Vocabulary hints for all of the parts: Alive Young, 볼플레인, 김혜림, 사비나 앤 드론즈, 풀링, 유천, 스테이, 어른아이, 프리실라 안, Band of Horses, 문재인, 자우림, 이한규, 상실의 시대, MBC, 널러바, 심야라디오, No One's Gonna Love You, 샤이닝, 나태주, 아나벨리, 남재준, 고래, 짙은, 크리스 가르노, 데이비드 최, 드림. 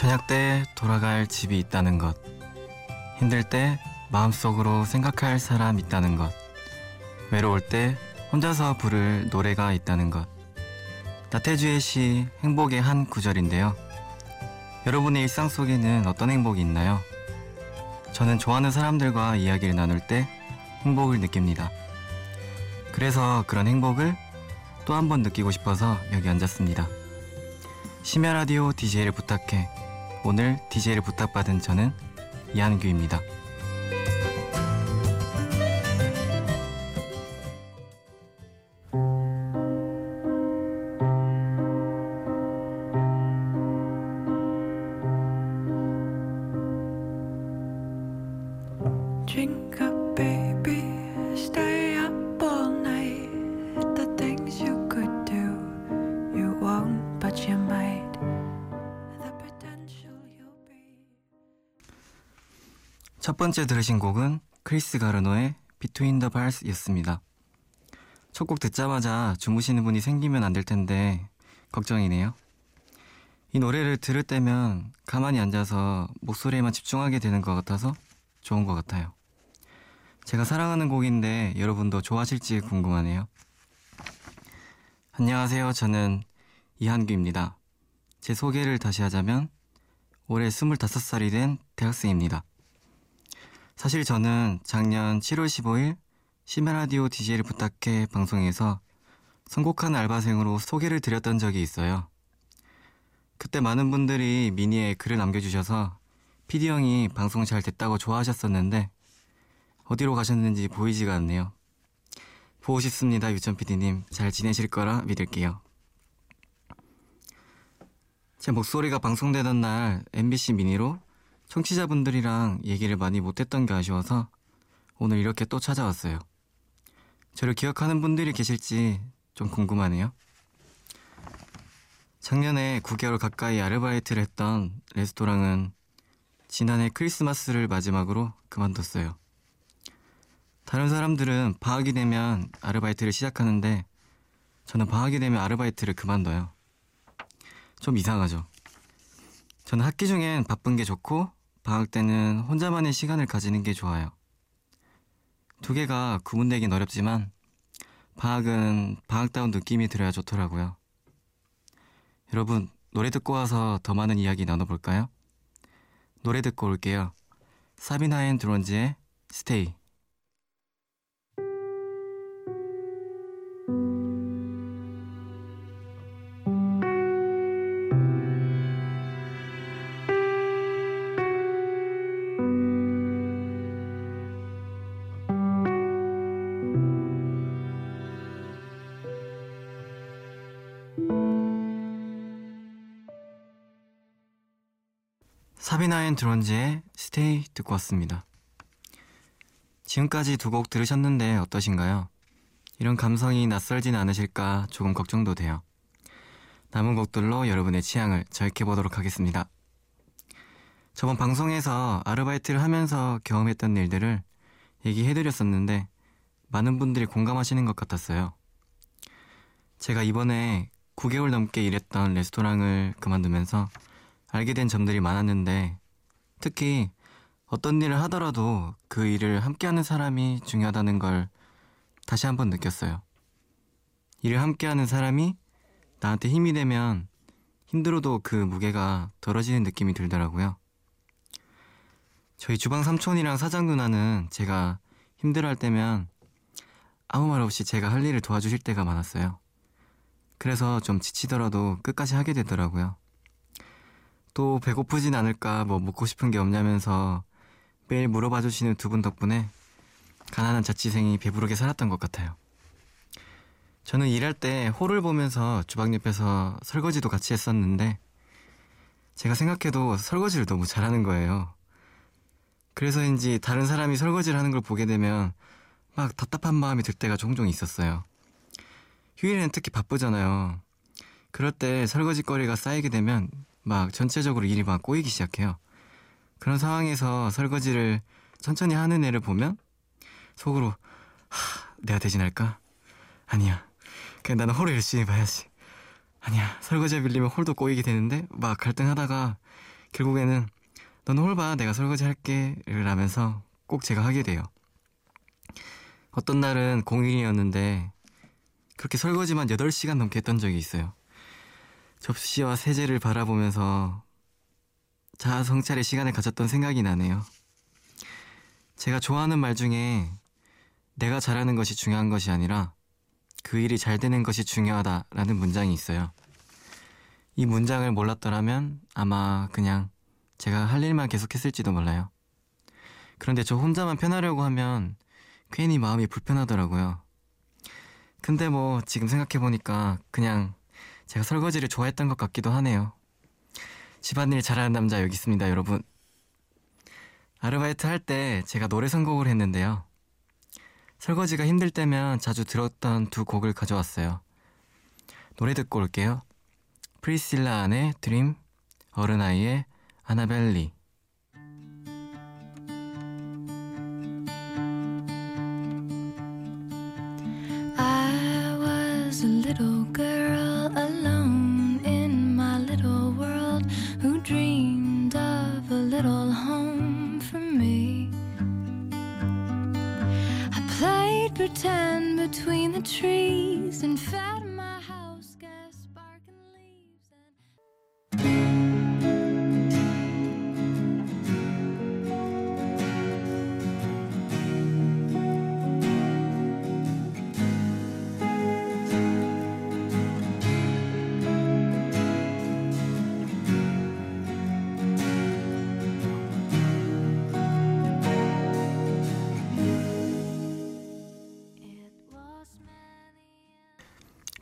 저녁 때 돌아갈 집이 있다는 것, 힘들 때 마음속으로 생각할 사람 있다는 것, 외로울 때 혼자서 부를 노래가 있다는 것. 나태주의 시 행복의 한 구절인데요. 여러분의 일상 속에는 어떤 행복이 있나요? 저는 좋아하는 사람들과 이야기를 나눌 때 행복을 느낍니다. 그래서 그런 행복을 또 한 번 느끼고 싶어서 여기 앉았습니다. 심야라디오 DJ를 부탁해. 오늘 DJ를 부탁받은 저는 이한규입니다. 첫 번째 들으신 곡은 크리스 가르노의 피투인더펄스 였습니다. 첫 곡 듣자마자 주무시는 분이 생기면 안 될 텐데 걱정이네요. 이 노래를 들을 때면 가만히 앉아서 목소리에만 집중하게 되는 것 같아서 좋은 것 같아요. 제가 사랑하는 곡인데 여러분도 좋아하실지 궁금하네요. 안녕하세요. 저는 이한규입니다. 제 소개를 다시 하자면 올해 25살이 된 대학생입니다. 사실 저는 작년 7월 15일 심야라디오 DJ를 부탁해 방송에서 선곡한 알바생으로 소개를 드렸던 적이 있어요. 그때 많은 분들이 미니에 글을 남겨주셔서 PD 형이 방송 잘 됐다고 좋아하셨었는데 어디로 가셨는지 보이지가 않네요. 보고 싶습니다. 유천 PD님, 잘 지내실 거라 믿을게요. 제 목소리가 방송되던 날 MBC 미니로 청취자분들이랑 얘기를 많이 못했던 게 아쉬워서 오늘 이렇게 또 찾아왔어요. 저를 기억하는 분들이 계실지 좀 궁금하네요. 작년에 9개월 가까이 아르바이트를 했던 레스토랑은 지난해 크리스마스를 마지막으로 그만뒀어요. 다른 사람들은 방학이 되면 아르바이트를 시작하는데 저는 방학이 되면 아르바이트를 그만둬요. 좀 이상하죠? 저는 학기 중엔 바쁜 게 좋고 방학 때는 혼자만의 시간을 가지는 게 좋아요. 두 개가 구분되긴 어렵지만 방학은 방학다운 느낌이 들어야 좋더라고요. 여러분, 노래 듣고 와서 더 많은 이야기 나눠볼까요? 노래 듣고 올게요. 사비나 앤 드론즈의 스테이. 사비나 앤 드론즈의 스테이 듣고 왔습니다. 지금까지 두 곡 들으셨는데 어떠신가요? 이런 감성이 낯설진 않으실까 조금 걱정도 돼요. 남은 곡들로 여러분의 취향을 저격해보도록 하겠습니다. 저번 방송에서 아르바이트를 하면서 경험했던 일들을 얘기해드렸었는데 많은 분들이 공감하시는 것 같았어요. 제가 이번에 9개월 넘게 일했던 레스토랑을 그만두면서 알게 된 점들이 많았는데 특히 어떤 일을 하더라도 그 일을 함께하는 사람이 중요하다는 걸 다시 한번 느꼈어요. 일을 함께하는 사람이 나한테 힘이 되면 힘들어도 그 무게가 덜어지는 느낌이 들더라고요. 저희 주방 삼촌이랑 사장 누나는 제가 힘들어할 때면 아무 말 없이 제가 할 일을 도와주실 때가 많았어요. 그래서 좀 지치더라도 끝까지 하게 되더라고요. 또 배고프진 않을까, 뭐 먹고 싶은 게 없냐면서 매일 물어봐 주시는 두 분 덕분에 가난한 자취생이 배부르게 살았던 것 같아요. 저는 일할 때 홀을 보면서 주방 옆에서 설거지도 같이 했었는데 제가 생각해도 설거지를 너무 잘하는 거예요. 그래서인지 다른 사람이 설거지를 하는 걸 보게 되면 막 답답한 마음이 들 때가 종종 있었어요. 휴일에는 특히 바쁘잖아요. 그럴 때 설거지거리가 쌓이게 되면 막 전체적으로 일이 막 꼬이기 시작해요. 그런 상황에서 설거지를 천천히 하는 애를 보면 속으로 내가 대신할까? 아니야, 그냥 나는 홀을 열심히 봐야지. 아니야, 설거지에 밀리면 홀도 꼬이게 되는데 막 갈등하다가 결국에는 넌 홀봐 내가 설거지 할게 라면서 꼭 제가 하게 돼요. 어떤 날은 공휴일이었는데 그렇게 설거지만 8시간 넘게 했던 적이 있어요. 접시와 세제를 바라보면서 자아성찰의 시간을 가졌던 생각이 나네요. 제가 좋아하는 말 중에 내가 잘하는 것이 중요한 것이 아니라 그 일이 잘 되는 것이 중요하다라는 문장이 있어요. 이 문장을 몰랐더라면 아마 그냥 제가 할 일만 계속했을지도 몰라요. 그런데 저 혼자만 편하려고 하면 괜히 마음이 불편하더라고요. 근데 뭐 지금 생각해보니까 그냥 제가 설거지를 좋아했던 것 같기도 하네요. 집안일 잘하는 남자 여기 있습니다, 여러분. 아르바이트 할 때 제가 노래 선곡을 했는데요. 설거지가 힘들 때면 자주 들었던 2곡을 가져왔어요. 노래 듣고 올게요. 프리실라 안의 드림, 어른아이의 아나벨리. I was a little girl alone in my little world who dreamed of a little home for me. I played pretend between the trees and fed my house gas sparking leaves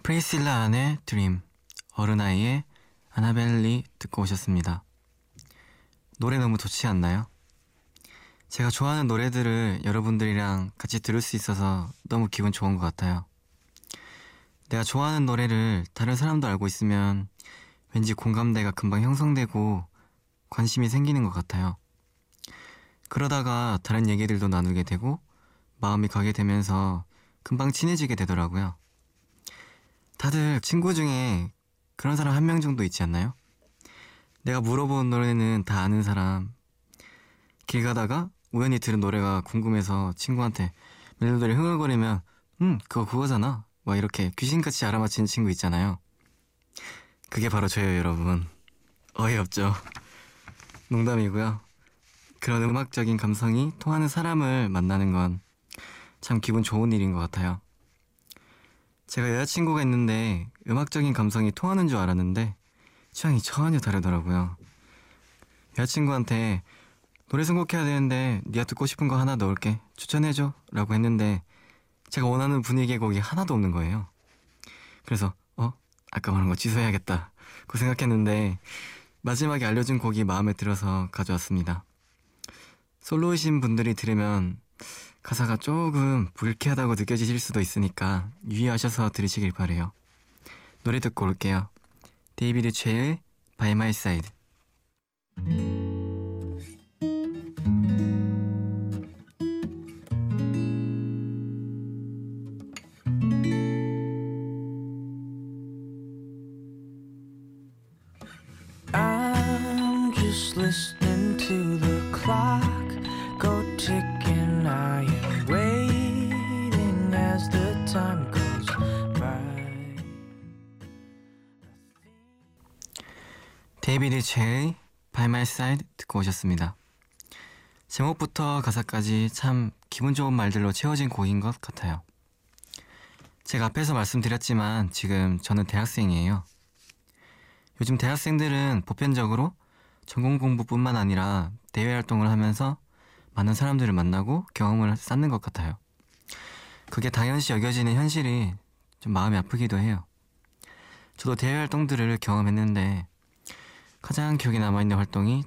프리실라 안의 드림, 어른아이의 아나벨리 듣고 오셨습니다. 노래 너무 좋지 않나요? 제가 좋아하는 노래들을 여러분들이랑 같이 들을 수 있어서 너무 기분 좋은 것 같아요. 내가 좋아하는 노래를 다른 사람도 알고 있으면 왠지 공감대가 금방 형성되고 관심이 생기는 것 같아요. 그러다가 다른 얘기들도 나누게 되고 마음이 가게 되면서 금방 친해지게 되더라고요. 다들 친구 중에 그런 사람 한 명 정도 있지 않나요? 내가 물어본 노래는 다 아는 사람. 길 가다가 우연히 들은 노래가 궁금해서 친구한테 멜로디를 흥얼거리면 그거잖아 막 이렇게 귀신같이 알아맞히는 친구 있잖아요. 그게 바로 저예요, 여러분. 어이없죠? 농담이고요. 그런 음악적인 감성이 통하는 사람을 만나는 건 참 기분 좋은 일인 것 같아요. 제가 여자친구가 있는데 음악적인 감성이 통하는 줄 알았는데 취향이 전혀 다르더라고요. 여자친구한테 노래 선곡해야 되는데 네가 듣고 싶은 거 하나 넣을게, 추천해줘 라고 했는데 제가 원하는 분위기의 곡이 하나도 없는 거예요. 그래서 아까 말한 거 취소해야겠다 고 생각했는데 마지막에 알려준 곡이 마음에 들어서 가져왔습니다. 솔로이신 분들이 들으면 가사가 조금 불쾌하다고 느껴지실 수도 있으니까 유의하셔서 들으시길 바래요. 노래 듣고 올게요. 데이비드 최의 By My Side. I'm just listening to the clock go tick. 데이비드 최의 By My Side 듣고 오셨습니다. 제목부터 가사까지 참 기분 좋은 말들로 채워진 곡인 것 같아요. 제가 앞에서 말씀드렸지만 지금 저는 대학생이에요. 요즘 대학생들은 보편적으로 전공 공부뿐만 아니라 대외 활동을 하면서 많은 사람들을 만나고 경험을 쌓는 것 같아요. 그게 당연시 여겨지는 현실이 좀 마음이 아프기도 해요. 저도 대외 활동들을 경험했는데 가장 기억에 남아있는 활동이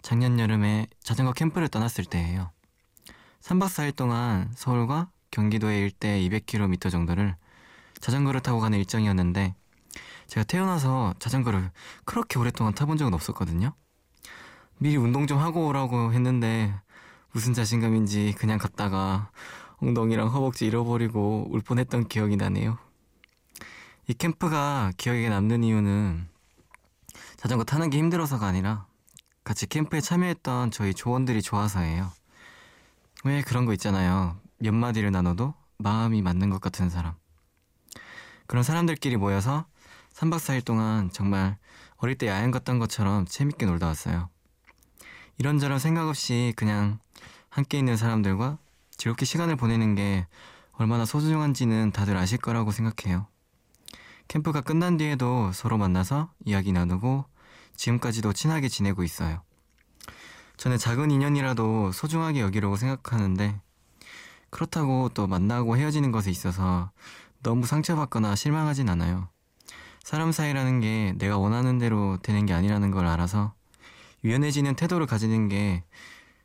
작년 여름에 자전거 캠프를 떠났을 때예요. 3박 4일 동안 서울과 경기도의 일대 200km 정도를 자전거를 타고 가는 일정이었는데 제가 태어나서 자전거를 그렇게 오랫동안 타본 적은 없었거든요. 미리 운동 좀 하고 오라고 했는데 무슨 자신감인지 그냥 갔다가 엉덩이랑 허벅지 잃어버리고 울 뻔했던 기억이 나네요. 이 캠프가 기억에 남는 이유는 자전거 타는 게 힘들어서가 아니라 같이 캠프에 참여했던 저희 조원들이 좋아서예요. 왜 그런 거 있잖아요. 몇 마디를 나눠도 마음이 맞는 것 같은 사람. 그런 사람들끼리 모여서 3박 4일 동안 정말 어릴 때 야행 갔던 것처럼 재밌게 놀다 왔어요. 이런저런 생각 없이 그냥 함께 있는 사람들과 즐겁게 시간을 보내는 게 얼마나 소중한지는 다들 아실 거라고 생각해요. 캠프가 끝난 뒤에도 서로 만나서 이야기 나누고 지금까지도 친하게 지내고 있어요. 저는 작은 인연이라도 소중하게 여기려고 생각하는데 그렇다고 또 만나고 헤어지는 것에 있어서 너무 상처받거나 실망하진 않아요. 사람 사이라는 게 내가 원하는 대로 되는 게 아니라는 걸 알아서 유연해지는 태도를 가지는 게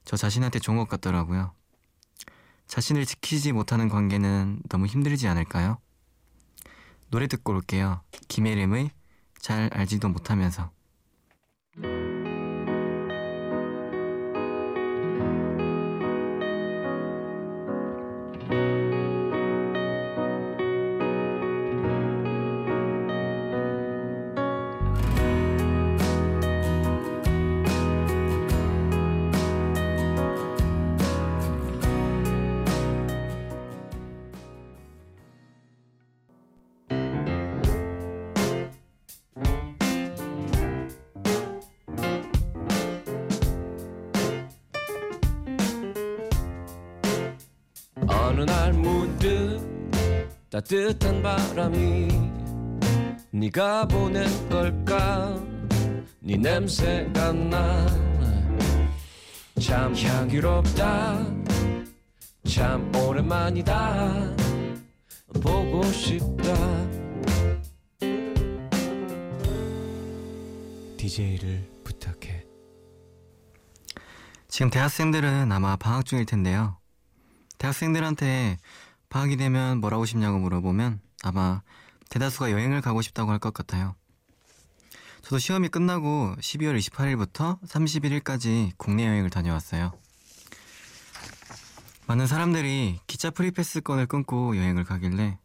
저 자신한테 좋은 것 같더라고요. 자신을 지키지 못하는 관계는 너무 힘들지 않을까요? 노래 듣고 올게요. 김혜림의 잘 알지도 못하면서. 어느 날 문득 따뜻한 바람이 네가 보낸 걸까 네 냄새가 나 참 향기롭다 참 오랜만이다 보고 싶다 DJ를 부탁해. 지금 대학생들은 아마 방학 중일 텐데요. 대학생들한테 방학이 되면 뭘 하고 싶냐고 물어보면 아마 대다수가 여행을 가고 싶다고 할 것 같아요. 저도 시험이 끝나고 12월 28일부터 31일까지 국내 여행을 다녀왔어요. 많은 사람들이 기차 프리패스권을 끊고 여행을 가길래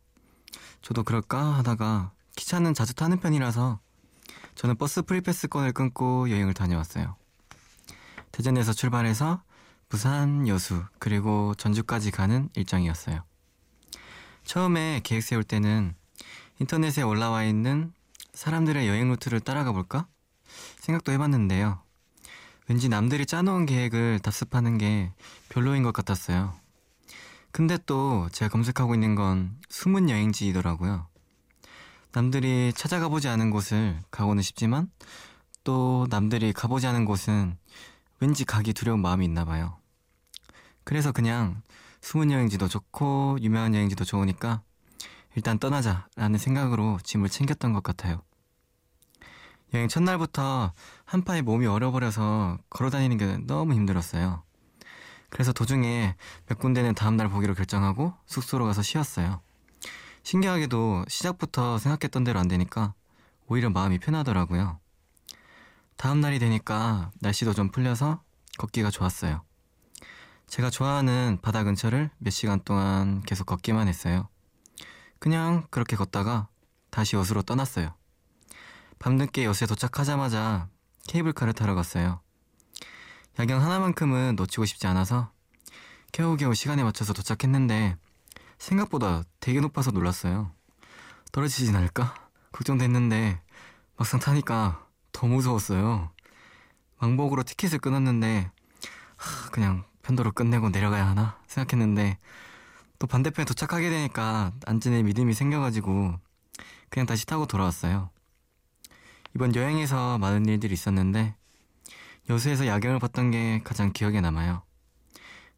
저도 그럴까 하다가 기차는 자주 타는 편이라서 저는 버스 프리패스권을 끊고 여행을 다녀왔어요. 대전에서 출발해서 부산, 여수, 그리고 전주까지 가는 일정이었어요. 처음에 계획 세울 때는 인터넷에 올라와 있는 사람들의 여행 루트를 따라가 볼까? 생각도 해봤는데요. 왠지 남들이 짜놓은 계획을 답습하는 게 별로인 것 같았어요. 근데 또 제가 검색하고 있는 건 숨은 여행지이더라고요. 남들이 찾아가 보지 않은 곳을 가고는 싶지만 또 남들이 가보지 않은 곳은 왠지 가기 두려운 마음이 있나 봐요. 그래서 그냥 숨은 여행지도 좋고 유명한 여행지도 좋으니까 일단 떠나자라는 생각으로 짐을 챙겼던 것 같아요. 여행 첫날부터 한파에 몸이 얼어버려서 걸어다니는 게 너무 힘들었어요. 그래서 도중에 몇 군데는 다음날 보기로 결정하고 숙소로 가서 쉬었어요. 신기하게도 시작부터 생각했던 대로 안 되니까 오히려 마음이 편하더라고요. 다음날이 되니까 날씨도 좀 풀려서 걷기가 좋았어요. 제가 좋아하는 바다 근처를 몇 시간 동안 계속 걷기만 했어요. 그냥 그렇게 걷다가 다시 여수로 떠났어요. 밤늦게 여수에 도착하자마자 케이블카를 타러 갔어요. 야경 하나만큼은 놓치고 싶지 않아서 겨우겨우 시간에 맞춰서 도착했는데 생각보다 되게 높아서 놀랐어요. 떨어지진 않을까? 걱정됐는데 막상 타니까 더 무서웠어요. 왕복으로 티켓을 끊었는데 그냥 편도로 끝내고 내려가야 하나 생각했는데 또 반대편에 도착하게 되니까 안전에 믿음이 생겨가지고 그냥 다시 타고 돌아왔어요. 이번 여행에서 많은 일들이 있었는데 여수에서 야경을 봤던 게 가장 기억에 남아요.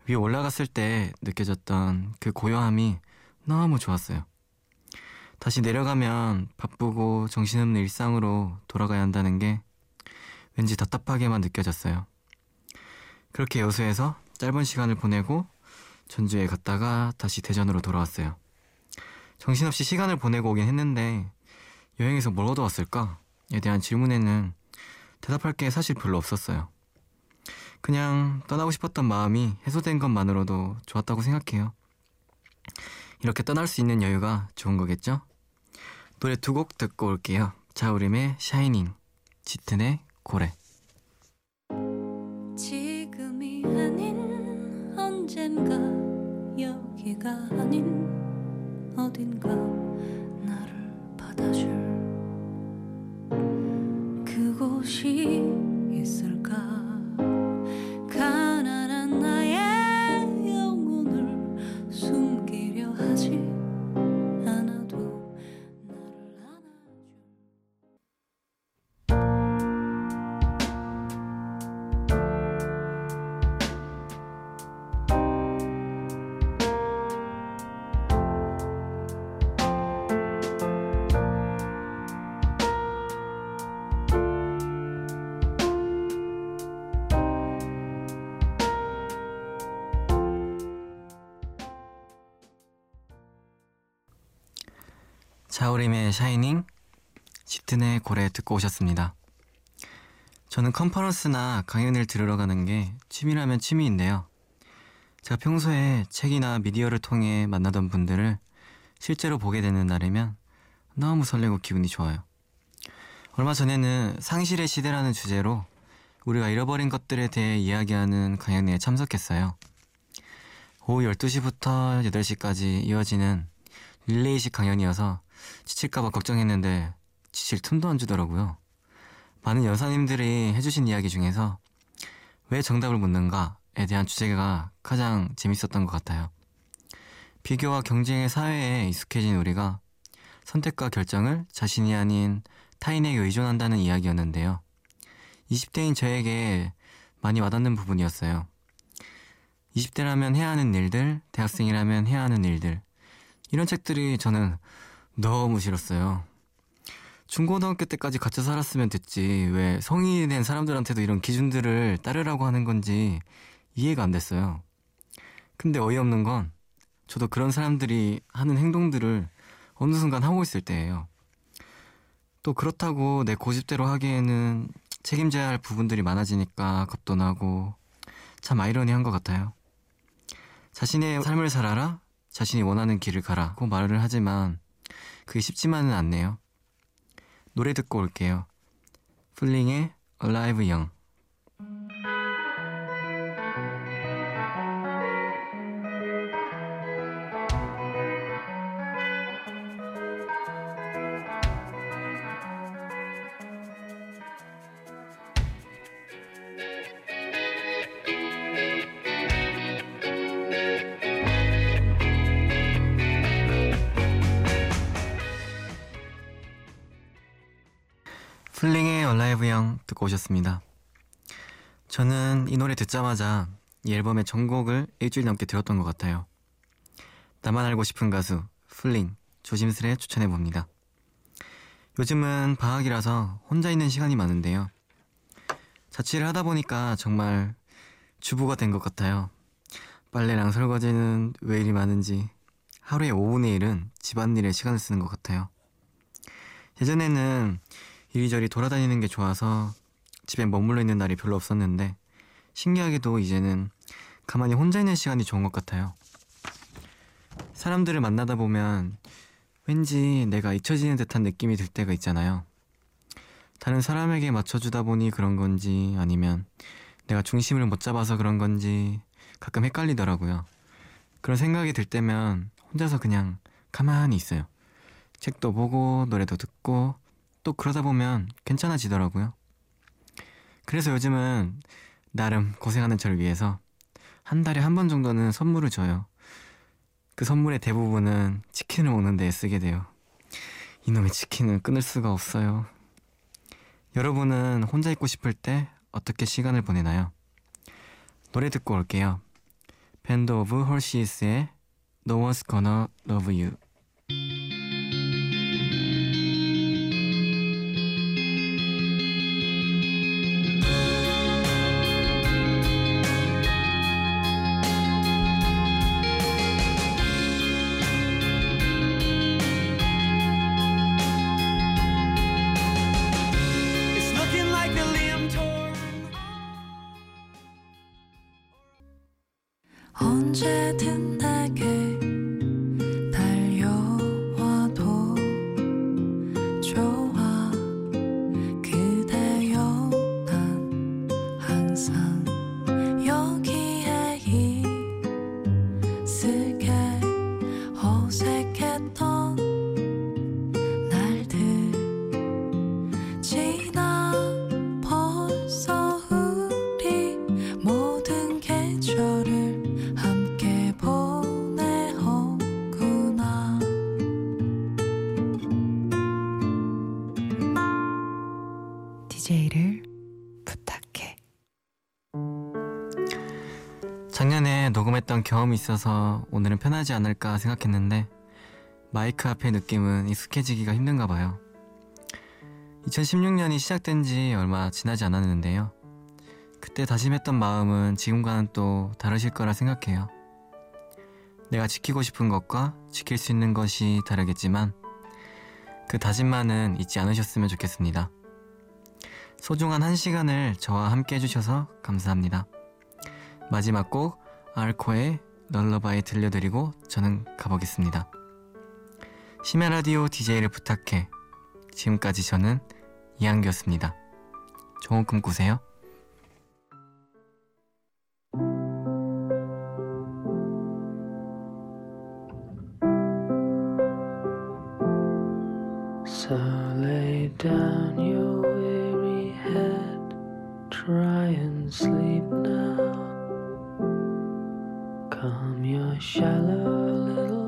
위에 올라갔을 때 느껴졌던 그 고요함이 너무 좋았어요. 다시 내려가면 바쁘고 정신없는 일상으로 돌아가야 한다는 게 왠지 답답하게만 느껴졌어요. 그렇게 여수에서 짧은 시간을 보내고 전주에 갔다가 다시 대전으로 돌아왔어요. 정신없이 시간을 보내고 오긴 했는데 여행에서 뭘 얻어왔을까에 대한 질문에는 대답할 게 사실 별로 없었어요. 그냥 떠나고 싶었던 마음이 해소된 것만으로도 좋았다고 생각해요. 이렇게 떠날 수 있는 여유가 좋은 거겠죠? 노래 두 곡 듣고 올게요. 자우림의 샤이닝, 짙은의 고래. 어딘가 여기가 아닌 어딘가 나를 받아줄 그곳이 있을까. 가난한 나의 영혼을 숨기려 하지 않아도 나를 자우림의 샤이닝, 짙은의 고래 듣고 오셨습니다. 저는 컨퍼런스나 강연을 들으러 가는 게 취미라면 취미인데요. 제가 평소에 책이나 미디어를 통해 만나던 분들을 실제로 보게 되는 날이면 너무 설레고 기분이 좋아요. 얼마 전에는 상실의 시대라는 주제로 우리가 잃어버린 것들에 대해 이야기하는 강연에 참석했어요. 오후 12시부터 8시까지 이어지는 릴레이식 강연이어서 지칠까봐 걱정했는데 지칠 틈도 안 주더라고요. 많은 여사님들이 해주신 이야기 중에서 왜 정답을 묻는가에 대한 주제가 가장 재밌었던 것 같아요. 비교와 경쟁의 사회에 익숙해진 우리가 선택과 결정을 자신이 아닌 타인에게 의존한다는 이야기였는데요. 20대인 저에게 많이 와닿는 부분이었어요. 20대라면 해야 하는 일들, 대학생이라면 해야 하는 일들, 이런 책들이 저는 너무 싫었어요. 중고등학교 때까지 갇혀 살았으면 됐지 왜 성인이 된 사람들한테도 이런 기준들을 따르라고 하는 건지 이해가 안 됐어요. 근데 어이없는 건 저도 그런 사람들이 하는 행동들을 어느 순간 하고 있을 때예요. 또 그렇다고 내 고집대로 하기에는 책임져야 할 부분들이 많아지니까 겁도 나고 참 아이러니한 것 같아요. 자신의 삶을 살아라, 자신이 원하는 길을 가라고 말을 하지만 그게 쉽지만은 않네요. 노래 듣고 올게요. 풀링의 Alive Young. 풀링의 Alive Young 듣고 오셨습니다. 저는 이 노래 듣자마자 이 앨범의 전곡을 일주일 넘게 들었던 것 같아요. 나만 알고 싶은 가수 풀링, 조심스레 추천해봅니다. 요즘은 방학이라서 혼자 있는 시간이 많은데요. 자취를 하다 보니까 정말 주부가 된 것 같아요. 빨래랑 설거지는 왜 이리 많은지 하루의 5분의 1은 집안일에 시간을 쓰는 것 같아요. 예전에는 이리저리 돌아다니는 게 좋아서 집에 머물러 있는 날이 별로 없었는데 신기하게도 이제는 가만히 혼자 있는 시간이 좋은 것 같아요. 사람들을 만나다 보면 왠지 내가 잊혀지는 듯한 느낌이 들 때가 있잖아요. 다른 사람에게 맞춰주다 보니 그런 건지 아니면 내가 중심을 못 잡아서 그런 건지 가끔 헷갈리더라고요. 그런 생각이 들 때면 혼자서 그냥 가만히 있어요. 책도 보고 노래도 듣고 또 그러다 보면 괜찮아지더라고요. 그래서 요즘은 나름 고생하는 저를 위해서 한 달에 한 번 정도는 선물을 줘요. 그 선물의 대부분은 치킨을 먹는 데 쓰게 돼요. 이놈의 치킨은 끊을 수가 없어요. 여러분은 혼자 있고 싶을 때 어떻게 시간을 보내나요? 노래 듣고 올게요. Band of Horses의 No One's Gonna Love You. 언제든 내게 달려와도 좋아. 그대여 난 항상 여기에 DJ를 부탁해. 작년에 녹음했던 경험이 있어서 오늘은 편하지 않을까 생각했는데 마이크 앞의 느낌은 익숙해지기가 힘든가 봐요. 2016년이 시작된 지 얼마 지나지 않았는데요. 그때 다짐했던 마음은 지금과는 또 다르실 거라 생각해요. 내가 지키고 싶은 것과 지킬 수 있는 것이 다르겠지만 그 다짐만은 잊지 않으셨으면 좋겠습니다. 소중한 한 시간을 저와 함께 해주셔서 감사합니다. 마지막 곡 알코의 널러바에 들려드리고 저는 가보겠습니다. 심야라디오 DJ를 부탁해. 지금까지 저는 이한규였습니다. 좋은 꿈 꾸세요. So lay down your weary head, try and sleep now. Calm your shallow little